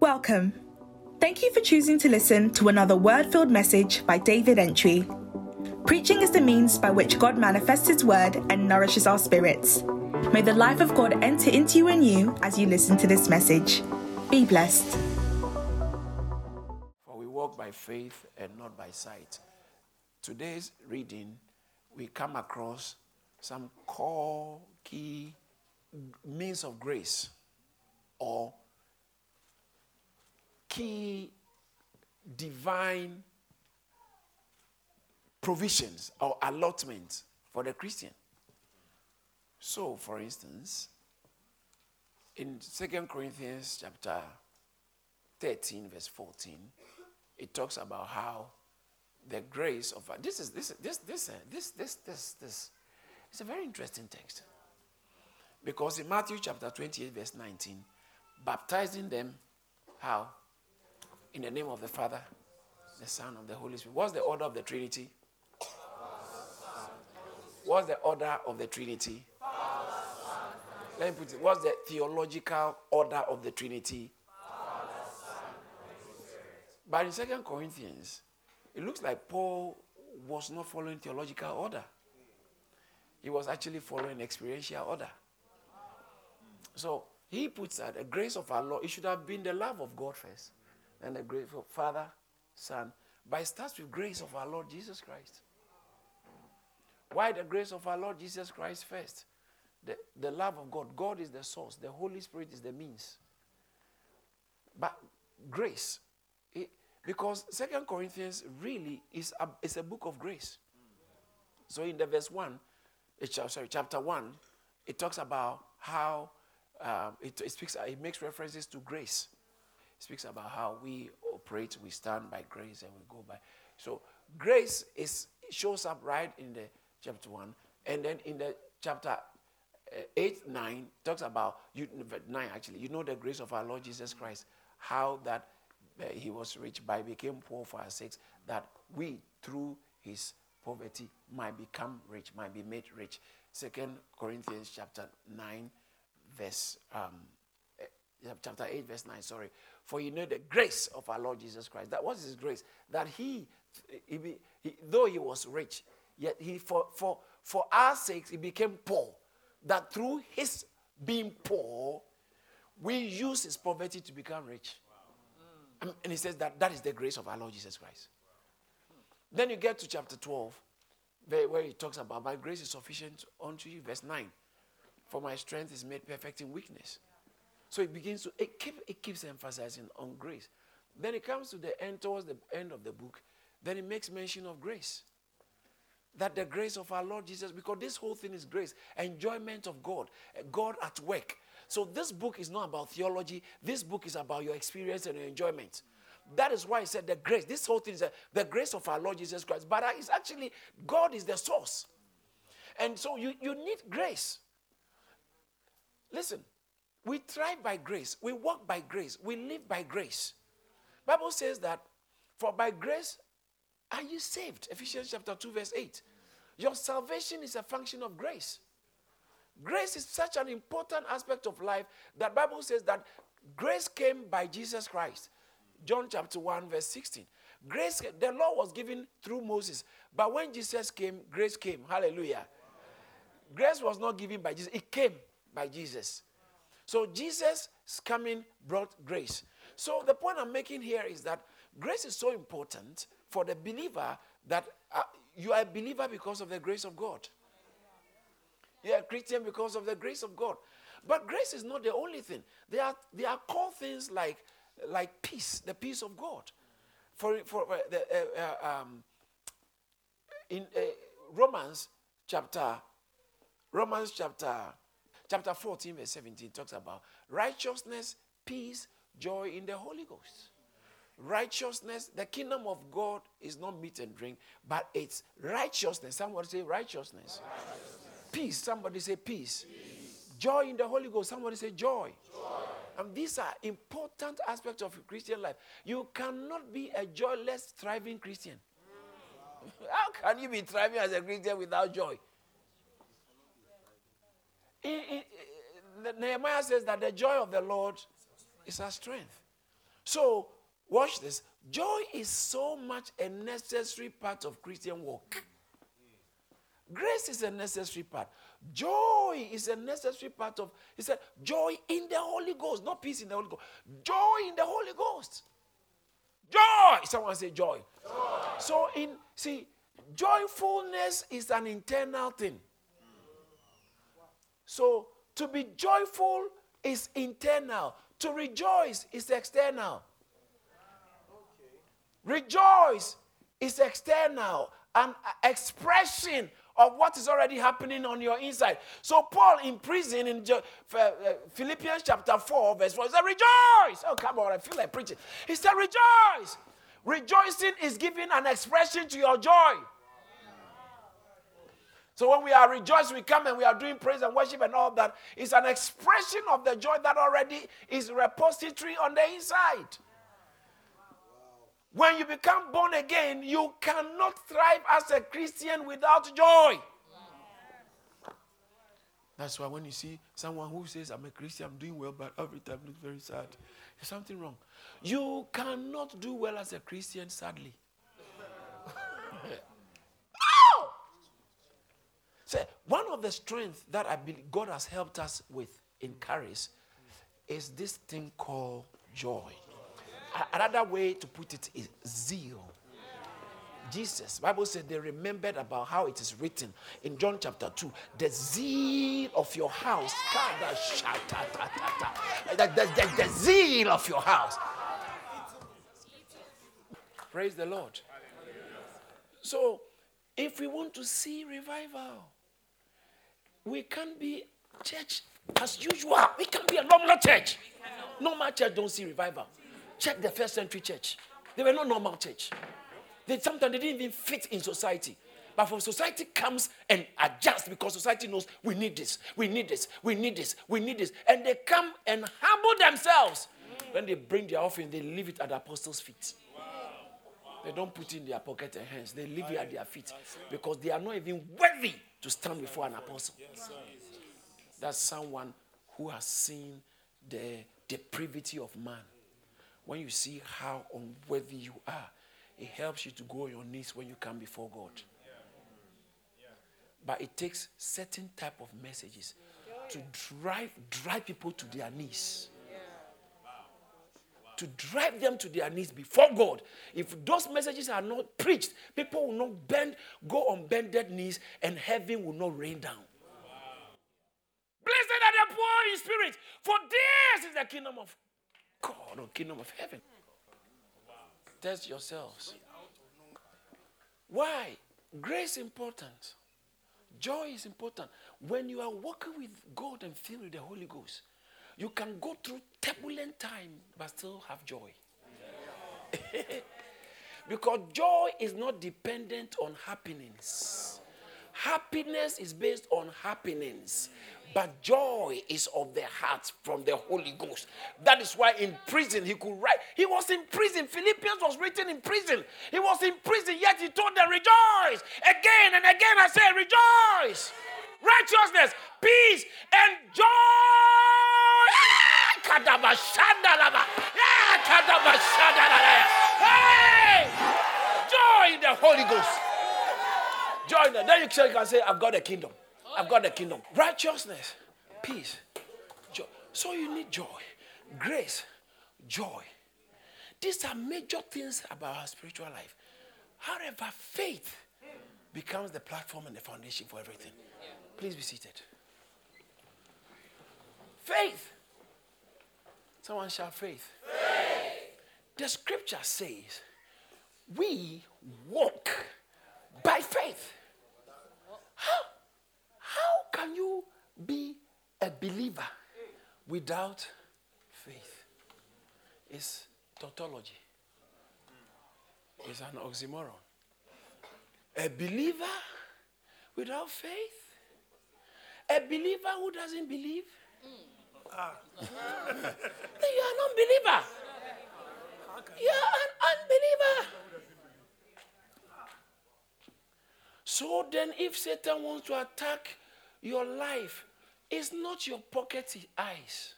Welcome. Thank you for choosing to listen to another word-filled message by David Antwi. Preaching is the means by which God manifests His word and nourishes our spirits. May the life of God enter into you and you as you listen to this message. Be blessed. For we walk by faith and not by sight. Today's reading, we come across some core key means of grace or key divine provisions or allotments for the Christian. So, for instance, in 2 Corinthians chapter 13, verse 14, it talks about how the grace of this. It's a very interesting text, because in Matthew chapter 28, verse 19, baptizing them, how? In the name of the Father, the Son, of the Holy Spirit. What's the order of the Trinity? What's the order of the Trinity? Let me put it. What's the theological order of the Trinity? But in 2 Corinthians, it looks like Paul was not following theological order. He was actually following experiential order. So he puts that the grace of our Lord, it should have been the love of God first, and the grace of Father, Son. But it starts with grace of our Lord Jesus Christ. Why the grace of our Lord Jesus Christ first? The love of God. God is the source. The Holy Spirit is the means. But grace, because 2 Corinthians really is a book of grace. So in the verse 1, chapter 1, it talks about how it makes references to grace. It speaks about how we operate, we stand by grace, and we go by. So grace shows up right in the chapter 1. And then in the chapter 8, 9, talks about, 9 actually, you know the grace of our Lord Jesus Christ, how that he was rich but became poor for our sakes, that we through his poverty might be made rich. 2 Corinthians chapter 9, chapter 8, verse 9, sorry. For you know the grace of our Lord Jesus Christ. That was his grace. That he though he was rich, yet he for our sakes, he became poor. That through his being poor, we use his poverty to become rich. Wow. And he says that is the grace of our Lord Jesus Christ. Wow. Then you get to chapter 12, where he talks about, my grace is sufficient unto you. Verse 9, for my strength is made perfect in weakness. So it begins to, it keeps emphasizing on grace. Then it comes to the end, towards the end of the book, then it makes mention of grace. That the grace of our Lord Jesus, because this whole thing is grace, enjoyment of God, God at work. So this book is not about theology. This book is about your experience and your enjoyment. That is why it said the grace. This whole thing is the grace of our Lord Jesus Christ. But it's actually, God is the source. And so you need grace. Listen. We thrive by grace. We walk by grace. We live by grace. Bible says that, for by grace are you saved. Ephesians chapter 2, verse 8. Your salvation is a function of grace. Grace is such an important aspect of life that Bible says that grace came by Jesus Christ. John chapter 1, verse 16. Grace, the law was given through Moses. But when Jesus came, grace came. Hallelujah. Grace was not given by Jesus. It came by Jesus. So Jesus' coming brought grace. So the point I'm making here is that grace is so important for the believer that you are a believer because of the grace of God. You are a Christian because of the grace of God. But grace is not the only thing. There are core things like peace, the peace of God. In Romans chapter 14, verse 17 talks about righteousness, peace, joy in the Holy Ghost. Righteousness, the kingdom of God is not meat and drink, but it's righteousness. Somebody say righteousness. Peace, somebody say peace. Joy in the Holy Ghost, somebody say joy. And these are important aspects of Christian life. You cannot be a joyless, thriving Christian. How can you be thriving as a Christian without joy? Nehemiah says that the joy of the Lord is our strength. So, watch this. Joy is so much a necessary part of Christian walk. Grace is a necessary part. Joy is a necessary part of, he said, joy in the Holy Ghost, not peace in the Holy Ghost. Joy in the Holy Ghost. Joy. Someone say joy. Joy. So, joyfulness is an internal thing. So, to be joyful is internal. To rejoice is external. Rejoice is external, an expression of what is already happening on your inside. So Paul in prison in Philippians chapter 4, verse 4, he said, rejoice. Oh, come on, I feel like preaching. He said, rejoice. Rejoicing is giving an expression to your joy. So when we are rejoiced, we come and we are doing praise and worship and all that. It's an expression of the joy that already is repository on the inside. When you become born again, you cannot thrive as a Christian without joy. That's why when you see someone who says, I'm a Christian, I'm doing well, but every time looks very sad, there's something wrong. You cannot do well as a Christian, sadly. No! So one of the strengths that I believe God has helped us with in Charis is this thing called joy. Another way to put it is zeal. Jesus, Bible said they remembered about how it is written in John chapter 2. The zeal of your house. The zeal of your house. Praise the Lord. So, if we want to see revival, we can't be church as usual. We can't be a normal church. Normal church don't see revival. Check the first century church. They were not normal church. Sometimes they didn't even fit in society. But from society comes and adjusts because society knows we need this, we need this, we need this, we need this. And they come and humble themselves. When they bring their offering, they leave it at the apostles' feet. Wow. Wow. They don't put it in their pocket and hands. They leave it at their feet because they are not even worthy to stand before an apostle. Yes, that's someone who has seen the depravity of man. When you see how unworthy you are, it helps you to go on your knees when you come before God. Yeah. Yeah. But it takes certain type of messages to drive people to their knees. Yeah. Wow. Wow. To drive them to their knees before God. If those messages are not preached, people will not go on bended knees and heaven will not rain down. Wow. Blessed are the poor in spirit, for this is the kingdom of God, or kingdom of heaven. Wow. Test yourselves. Why? Grace is important. Joy is important. When you are walking with God and filled with the Holy Ghost, you can go through turbulent time but still have joy. Yeah. Because joy is not dependent on happiness. Happiness is based on happenings. But joy is of the heart from the Holy Ghost. That is why in prison he could write. He was in prison. Philippians was written in prison. He was in prison, yet he told them, rejoice. Again and again I say, rejoice. Righteousness, peace, and joy. Hey! Joy in the Holy Ghost. Joy in the. Then you can say, I've got a kingdom. I've got the kingdom. Righteousness, peace, joy. So you need joy, grace, joy. These are major things about our spiritual life. However, faith becomes the platform and the foundation for everything. Please be seated. Faith. Someone shout faith. Faith. The scripture says, we walk by faith. Huh? How can you be a believer without faith? It's tautology. It's an oxymoron. A believer without faith? A believer who doesn't believe? Then you are an unbeliever. You are an unbeliever. So then if Satan wants to attack your life, it's not your pocket eyes.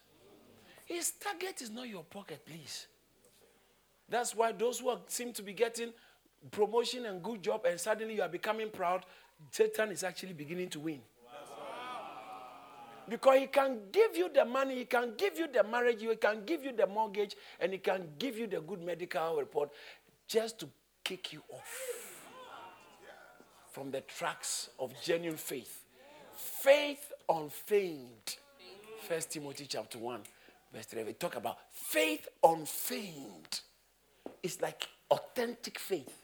His target is not your pocket, please. That's why those who seem to be getting promotion and good job and suddenly you are becoming proud, Satan is actually beginning to win. Because he can give you the money, he can give you the marriage, he can give you the mortgage, and he can give you the good medical report just to kick you off from the tracks of genuine faith. Faith unfeigned. 1 Timothy chapter 1, verse 3. We talk about faith unfeigned. It's like authentic faith.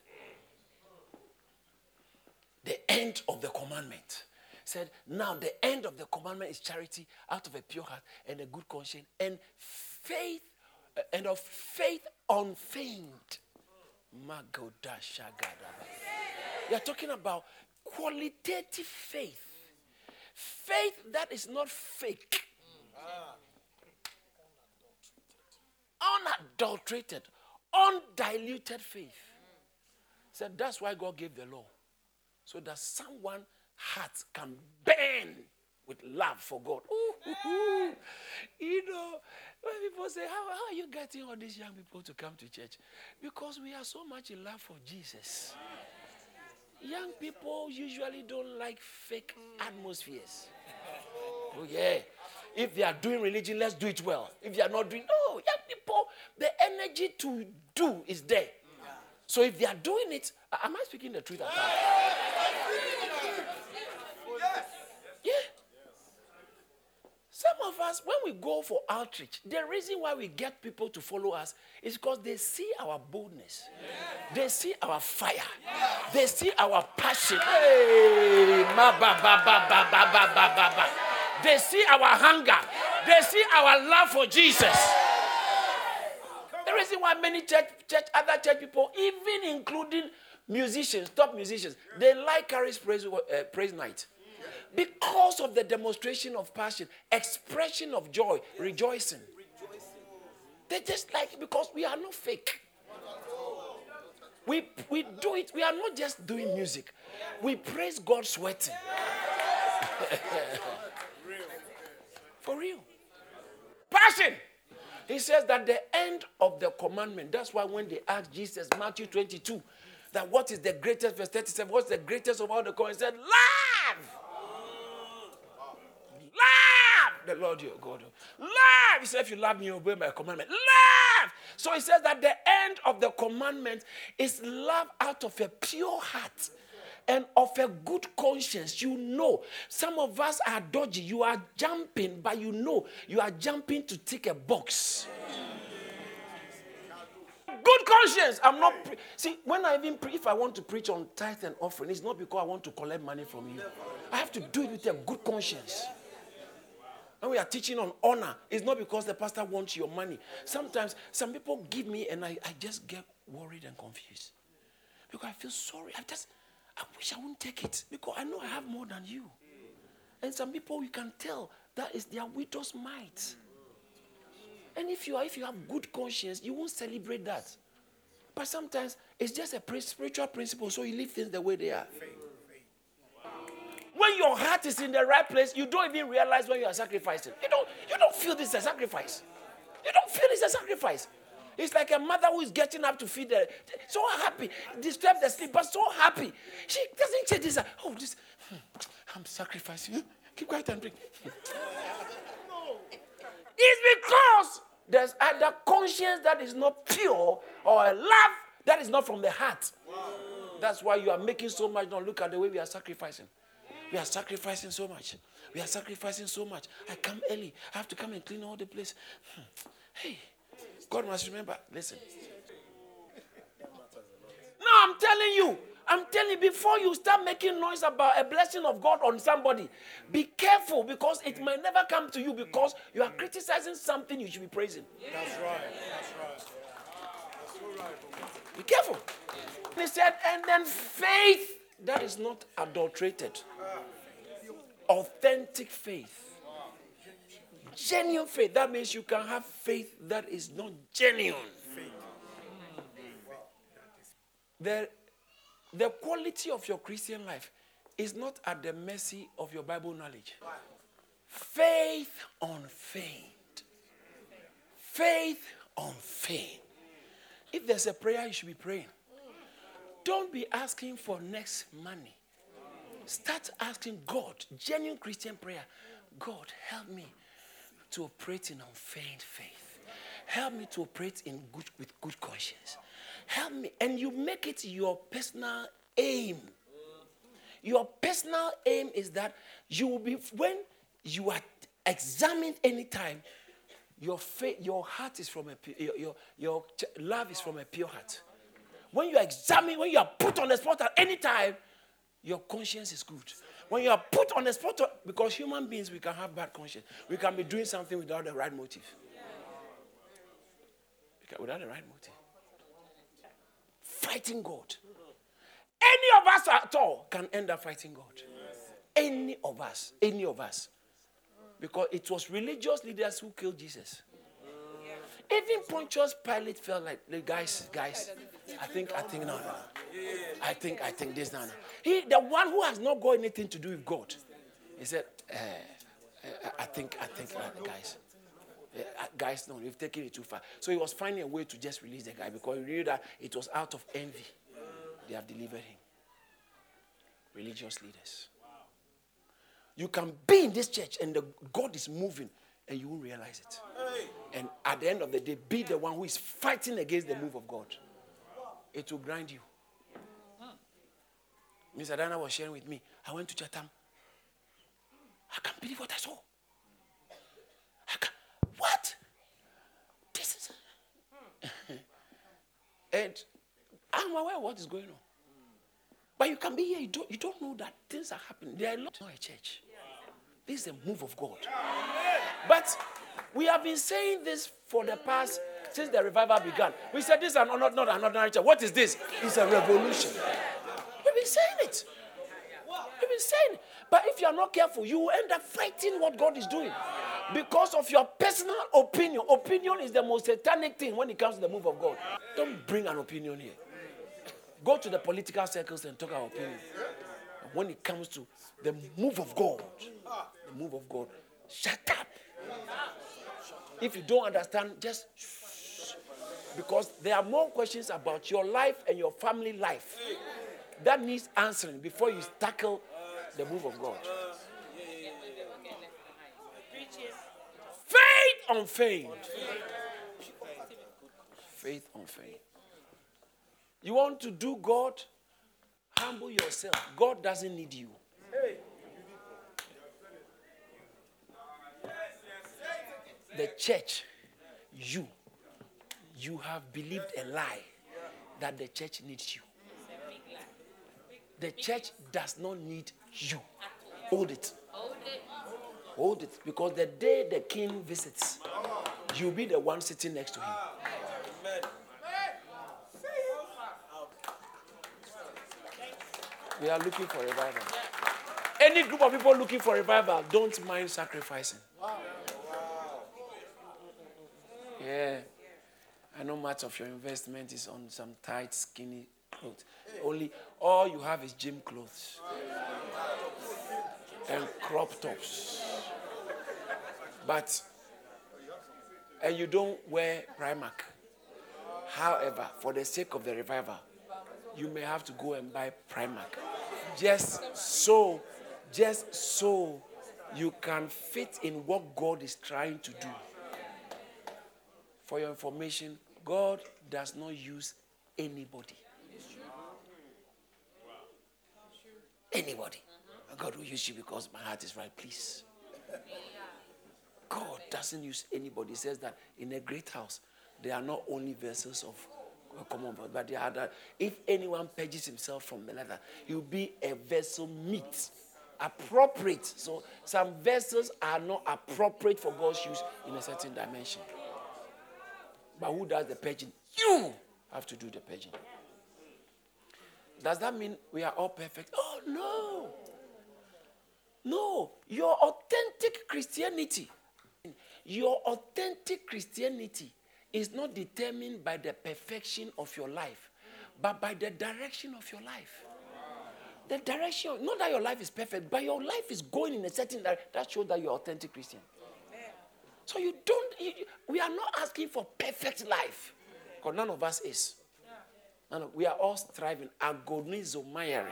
The end of the commandment. Said, now the end of the commandment is charity out of a pure heart and a good conscience and faith, and of faith unfeigned. You're talking about qualitative faith. Faith that is not fake. Unadulterated, undiluted faith. So that's why God gave the law. So that someone's heart can burn with love for God. Ooh. You know, when people say, how are you getting all these young people to come to church? Because we are so much in love for Jesus. Young people usually don't like fake atmospheres. Oh, yeah. If they are doing religion, let's do it well. If they are not doing, no, young people, the energy to do is there. So if they are doing it, am I speaking the truth? Yeah. Some of us, when we go for outreach, the reason why we get people to follow us is because they see our boldness. They see our fire. They see our passion. Hey, ma ba ba ba ba ba ba ba ba. They see our hunger. They see our love for Jesus. The reason why many other church people, even including musicians, top musicians, they like Charis praise night. Because of the demonstration of passion, expression of joy, rejoicing. They just like it because we are not fake. We do it. We are not just doing music. We praise God sweating. For real. Passion. He says that the end of the commandment, that's why when they asked Jesus, Matthew 22, that what is the greatest, verse 37, what's the greatest of all the commandments? He said, love the Lord your God. Love. He said, if you love me, you obey my commandment. Love. So he says that the end of the commandment is love out of a pure heart and of a good conscience. You know, some of us are dodgy. You are jumping, but you know you are jumping to tick a box. Good conscience. I'm not. See, when I even if I want to preach on tithe and offering, it's not because I want to collect money from you. I have to do it with a good conscience. When we are teaching on honor, it's not because the pastor wants your money. Sometimes some people give me and I just get worried and confused. Because I feel sorry. I wish I wouldn't take it because I know I have more than you. And some people you can tell that is their widow's mite. And if you have good conscience, you won't celebrate that. But sometimes it's just a spiritual principle, so you leave things the way they are. When your heart is in the right place, you don't even realize when you are sacrificing. You don't feel this as a sacrifice. You don't feel this as a sacrifice. It's like a mother who is getting up to feed her. So happy. Disturbs the sleep, but so happy. She doesn't say this. Oh, this. I'm sacrificing. Keep quiet and drink. It's because there's either conscience that is not pure or a love that is not from the heart. Wow. That's why you are making so much. Don't look at the way we are sacrificing. We are sacrificing so much. We are sacrificing so much. I come early. I have to come and clean all the place. Hey. God must remember. Listen. No, I'm telling you, before you start making noise about a blessing of God on somebody, be careful because it might never come to you because you are criticizing something you should be praising. That's right. Be careful. He said, and then faith that is not adulterated. Authentic faith. Genuine faith. That means you can have faith that is not genuine. The quality of your Christian life is not at the mercy of your Bible knowledge. Faith unfeigned. Faith unfeigned. If there's a prayer, you should be praying. Don't be asking for next money. Start asking God, genuine Christian prayer. God, help me to operate in unfeigned faith. Help me to operate in with good conscience. Help me. And you make it your personal aim. Your personal aim is that you will be, when you are examined anytime, your faith, your heart is from a your love is from a pure heart. When you are examined, when you are put on the spot at any time, your conscience is good. When you are put on the spot, because human beings, we can have bad conscience. We can be doing something without the right motive. Without the right motive. Fighting God. Any of us at all can end up fighting God. Any of us. Any of us. Because it was religious leaders who killed Jesus. Even Pontius Pilate felt like, guys, I think, no. I think this, no. He, the one who has not got anything to do with God, he said, guys, no, you've taken it too far. So he was finding a way to just release the guy because he knew that it was out of envy. They have delivered him. Religious leaders. You can be in this church and the God is moving and you won't realize it. Hey. And at the end of the day, be the one who is fighting against the move of God. It will grind you. Miss Adana was sharing with me. I went to Chatham. I can't believe what I saw. What? This is... And I'm aware of what is going on. But you can be here, you don't know that things are happening. There are a lot in our church. This is a move of God. But we have been saying this for the past, since the revival began. We said this is not an ordinary church. What is this? It's a revolution. We've been saying it. We've been saying it. But if you are not careful, you will end up fighting what God is doing. Because of your personal opinion. Opinion is the most satanic thing when it comes to the move of God. Don't bring an opinion here. Go to the political circles and talk our opinion. And when it comes to the move of God, shut up. If you don't understand, just shh. Because there are more questions about your life and your family life that needs answering before you tackle the move of God. Faith unfeigned. Faith unfeigned. You want to do God? Humble yourself. God doesn't need you. The church, you have believed a lie that the church needs you. The church does not need you. Hold it. Because the day the king visits, you'll be the one sitting next to him. We are looking for revival. Any group of people looking for revival, don't mind sacrificing. Yeah. I know much of your investment is on some tight, skinny clothes. Only all you have is gym clothes and crop tops. But, and you don't wear Primark. However, for the sake of the revival, you may have to go and buy Primark. Just so you can fit in what God is trying to do. For your information, God does not use anybody. Anybody. God will use you because my heart is right, please. God doesn't use anybody. He says that in a great house, they are not only vessels of common, but they are that if anyone purges himself from the leather, he will be a vessel meet. Appropriate. So some vessels are not appropriate for God's use in a certain dimension. But who does the purging? You have to do the purging. Does that mean we are all perfect? Oh, no. No. Your authentic Christianity is not determined by the perfection of your life, but by the direction of your life. The direction, not that your life is perfect, but your life is going in a certain direction. That shows that you're authentic Christian. So we are not asking for perfect life. record, none of us is. We are all striving. Agonizomaiaring.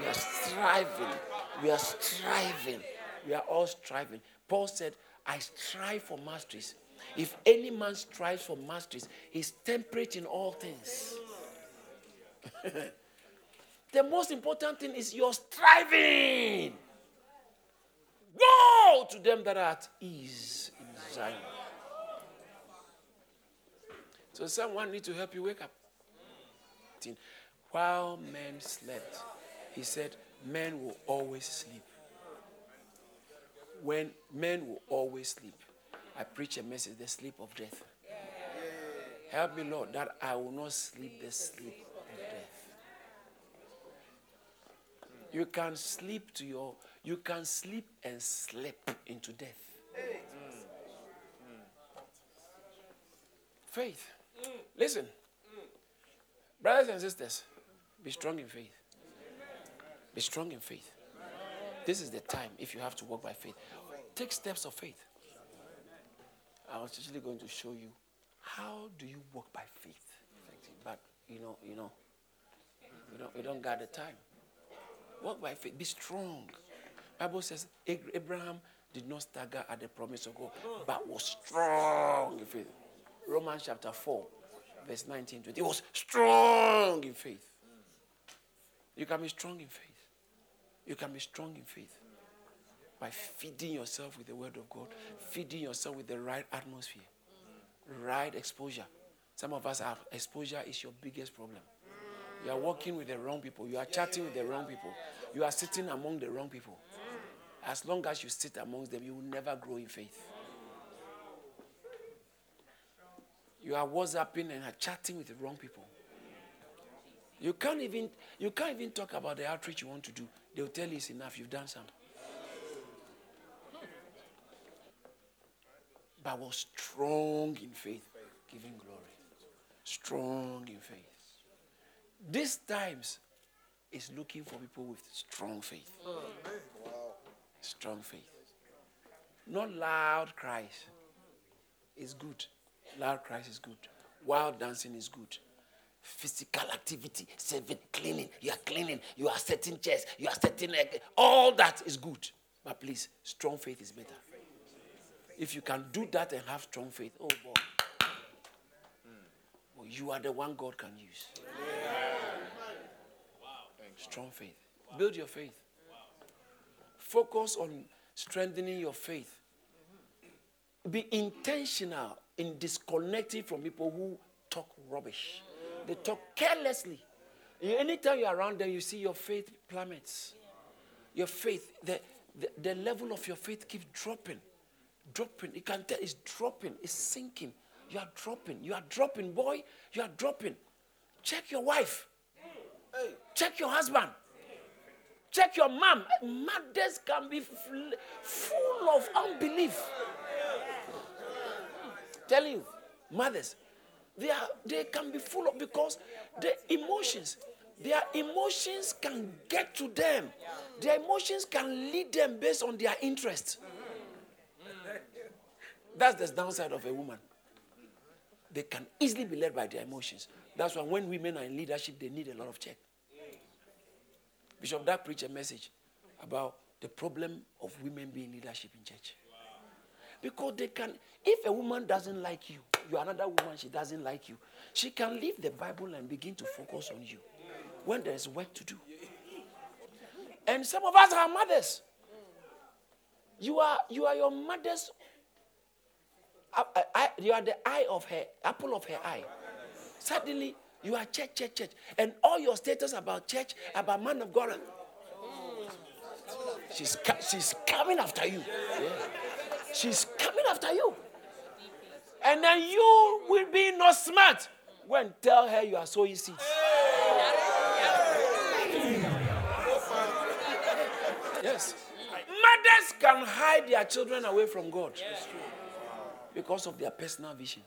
We are striving. We are striving. We are all striving. Paul said, I strive for masteries. If any man strives for masteries, he's temperate in all things. The most important thing is your striving. Woe to them that are at ease in Zion. So someone needs to help you wake up. While men slept, he said, men will always sleep. When men will always sleep, I preach a message, the sleep of death. Yeah. Yeah. Help me, Lord, that I will not sleep the sleep of death. You can sleep and slip into death. Faith. Listen. Brothers and sisters, be strong in faith. Be strong in faith. This is the time if you have to walk by faith. Take steps of faith. I was actually going to show you how do you walk by faith. But you don't got the time. Walk by faith. Be strong. The Bible says Abraham did not stagger at the promise of God, but was strong in faith. Romans chapter 4. Verse 19, 20. It was strong in faith. You can be strong in faith. You can be strong in faith by feeding yourself with the word of God, feeding yourself with the right atmosphere, right exposure. Some of us have exposure is your biggest problem. You are walking with the wrong people. You are chatting with the wrong people. You are sitting among the wrong people. As long as you sit amongst them, you will never grow in faith. You are WhatsApping and are chatting with the wrong people. You can't even talk about the outreach you want to do. They'll tell you it's enough. You've done some. But was strong in faith, giving glory. Strong in faith. These times is looking for people with strong faith. Strong faith. Not loud cries. It's good. Loud cries is good. Wild dancing is good. Physical activity, serving, cleaning. You are setting chairs. You are setting egg. All that is good. But please, strong faith is better. If you can do that and have strong faith, oh boy. Well, you are the one God can use. Strong faith. Build your faith. Focus on strengthening your faith. Be intentional in disconnecting from people who talk rubbish. They talk carelessly. Anytime you're around them, you see your faith plummets. Your faith, the level of your faith keeps dropping. You can tell it's dropping, it's sinking. You are dropping, boy. You are dropping. Check your wife. Hey. Check your husband. Check your mom. Mothers can be full of unbelief. Tell you, mothers, they can be full of because their emotions can get to them. Their emotions can lead them based on their interest. That's the downside of a woman. They can easily be led by their emotions. That's why when women are in leadership, they need a lot of check. Bishop Dark preached a message about the problem of women being leadership in church. Because they can, if a woman doesn't like you, you're another woman, she doesn't like you, she can leave the Bible and begin to focus on you when there's work to do. And some of us are mothers. You are your mother's, you are the eye of her, apple of her eye. Suddenly, you are church. And all your status about church, about man of God, she's coming after you. Yeah. She's coming after you. And then you will be not smart when tell her you are sowing seeds. Yes. Mothers can hide their children away from God because of their personal vision.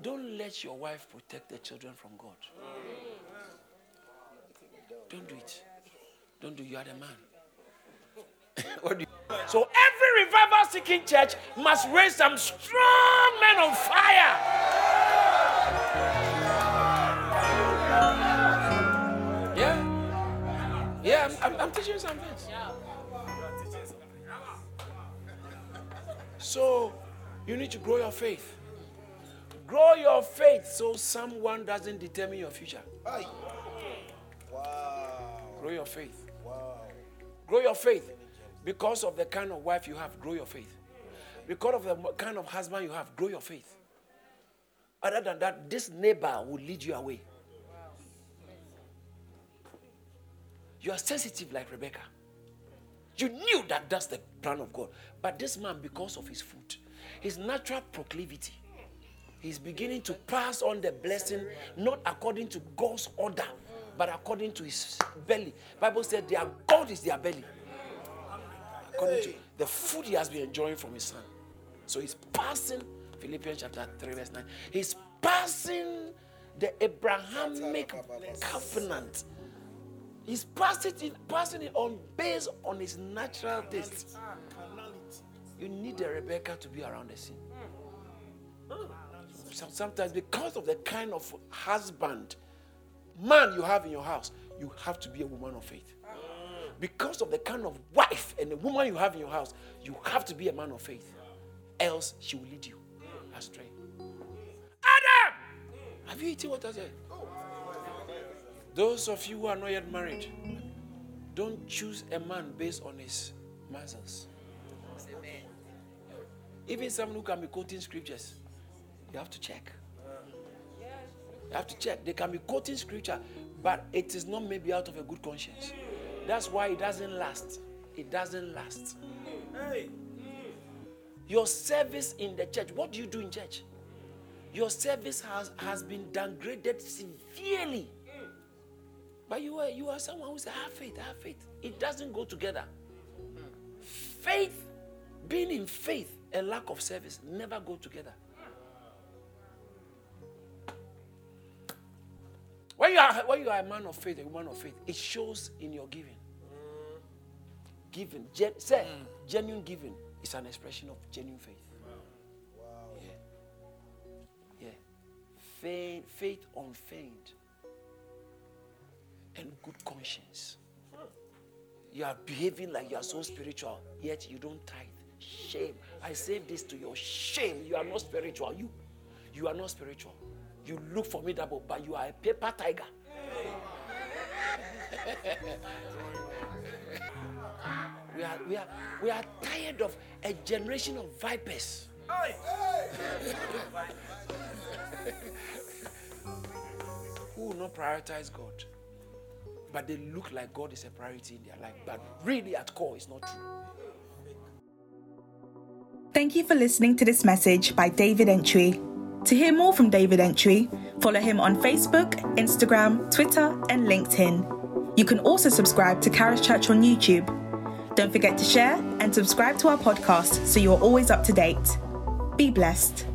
Don't let your wife protect the children from God. Don't do it. You are the man. What do you So every revival-seeking church must raise some strong men on fire. Yeah. Yeah, I'm teaching you some things. So you need to grow your faith. Grow your faith so someone doesn't determine your future. Wow. Grow your faith. Wow. Grow your faith. Because of the kind of wife you have, grow your faith. Because of the kind of husband you have, grow your faith. Other than that, this neighbor will lead you away. You are sensitive like Rebecca. You knew that that's the plan of God. But this man, because of his food, his natural proclivity, he's beginning to pass on the blessing, not according to God's order, but according to his belly. Bible said their God is their belly. According to the food he has been enjoying from his son. So he's passing, Philippians chapter 3 verse 9, he's passing the Abrahamic covenant. He's passing it on based on his natural taste. You need a Rebecca to be around the scene. Sometimes because of the kind of husband, man you have in your house, you have to be a woman of faith. Because of the kind of wife and the woman you have in your house, you have to be a man of faith. Else she will lead you astray. Adam! Have you eaten what I said? Those of you who are not yet married, don't choose a man based on his muscles. Even someone who can be quoting scriptures, you have to check. You have to check. They can be quoting scripture, but it is not maybe out of a good conscience. That's why it doesn't last. It doesn't last. Hey. Your service in the church, what do you do in church? Your service has been downgraded severely. But you are someone who says, I have faith, I have faith. It doesn't go together. Faith, being in faith and lack of service never go together. When you are a man of faith, a woman of faith, it shows in your giving. Giving. Genuine giving is an expression of genuine faith. Wow. Yeah. Faith unfeigned. And good conscience. You are behaving like you are so spiritual, yet you don't tithe. Shame. I say this to your shame. You are not spiritual. You are not spiritual. You look formidable, but you are a paper tiger. We are tired of a generation of vipers. Who will not prioritize God? But they look like God is a priority in their life. But really at core, it's not true. Thank you for listening to this message by David Antwi. To hear more from David Antwi, follow him on Facebook, Instagram, Twitter and LinkedIn. You can also subscribe to Charis Church on YouTube. Don't forget to share and subscribe to our podcast so you're always up to date. Be blessed.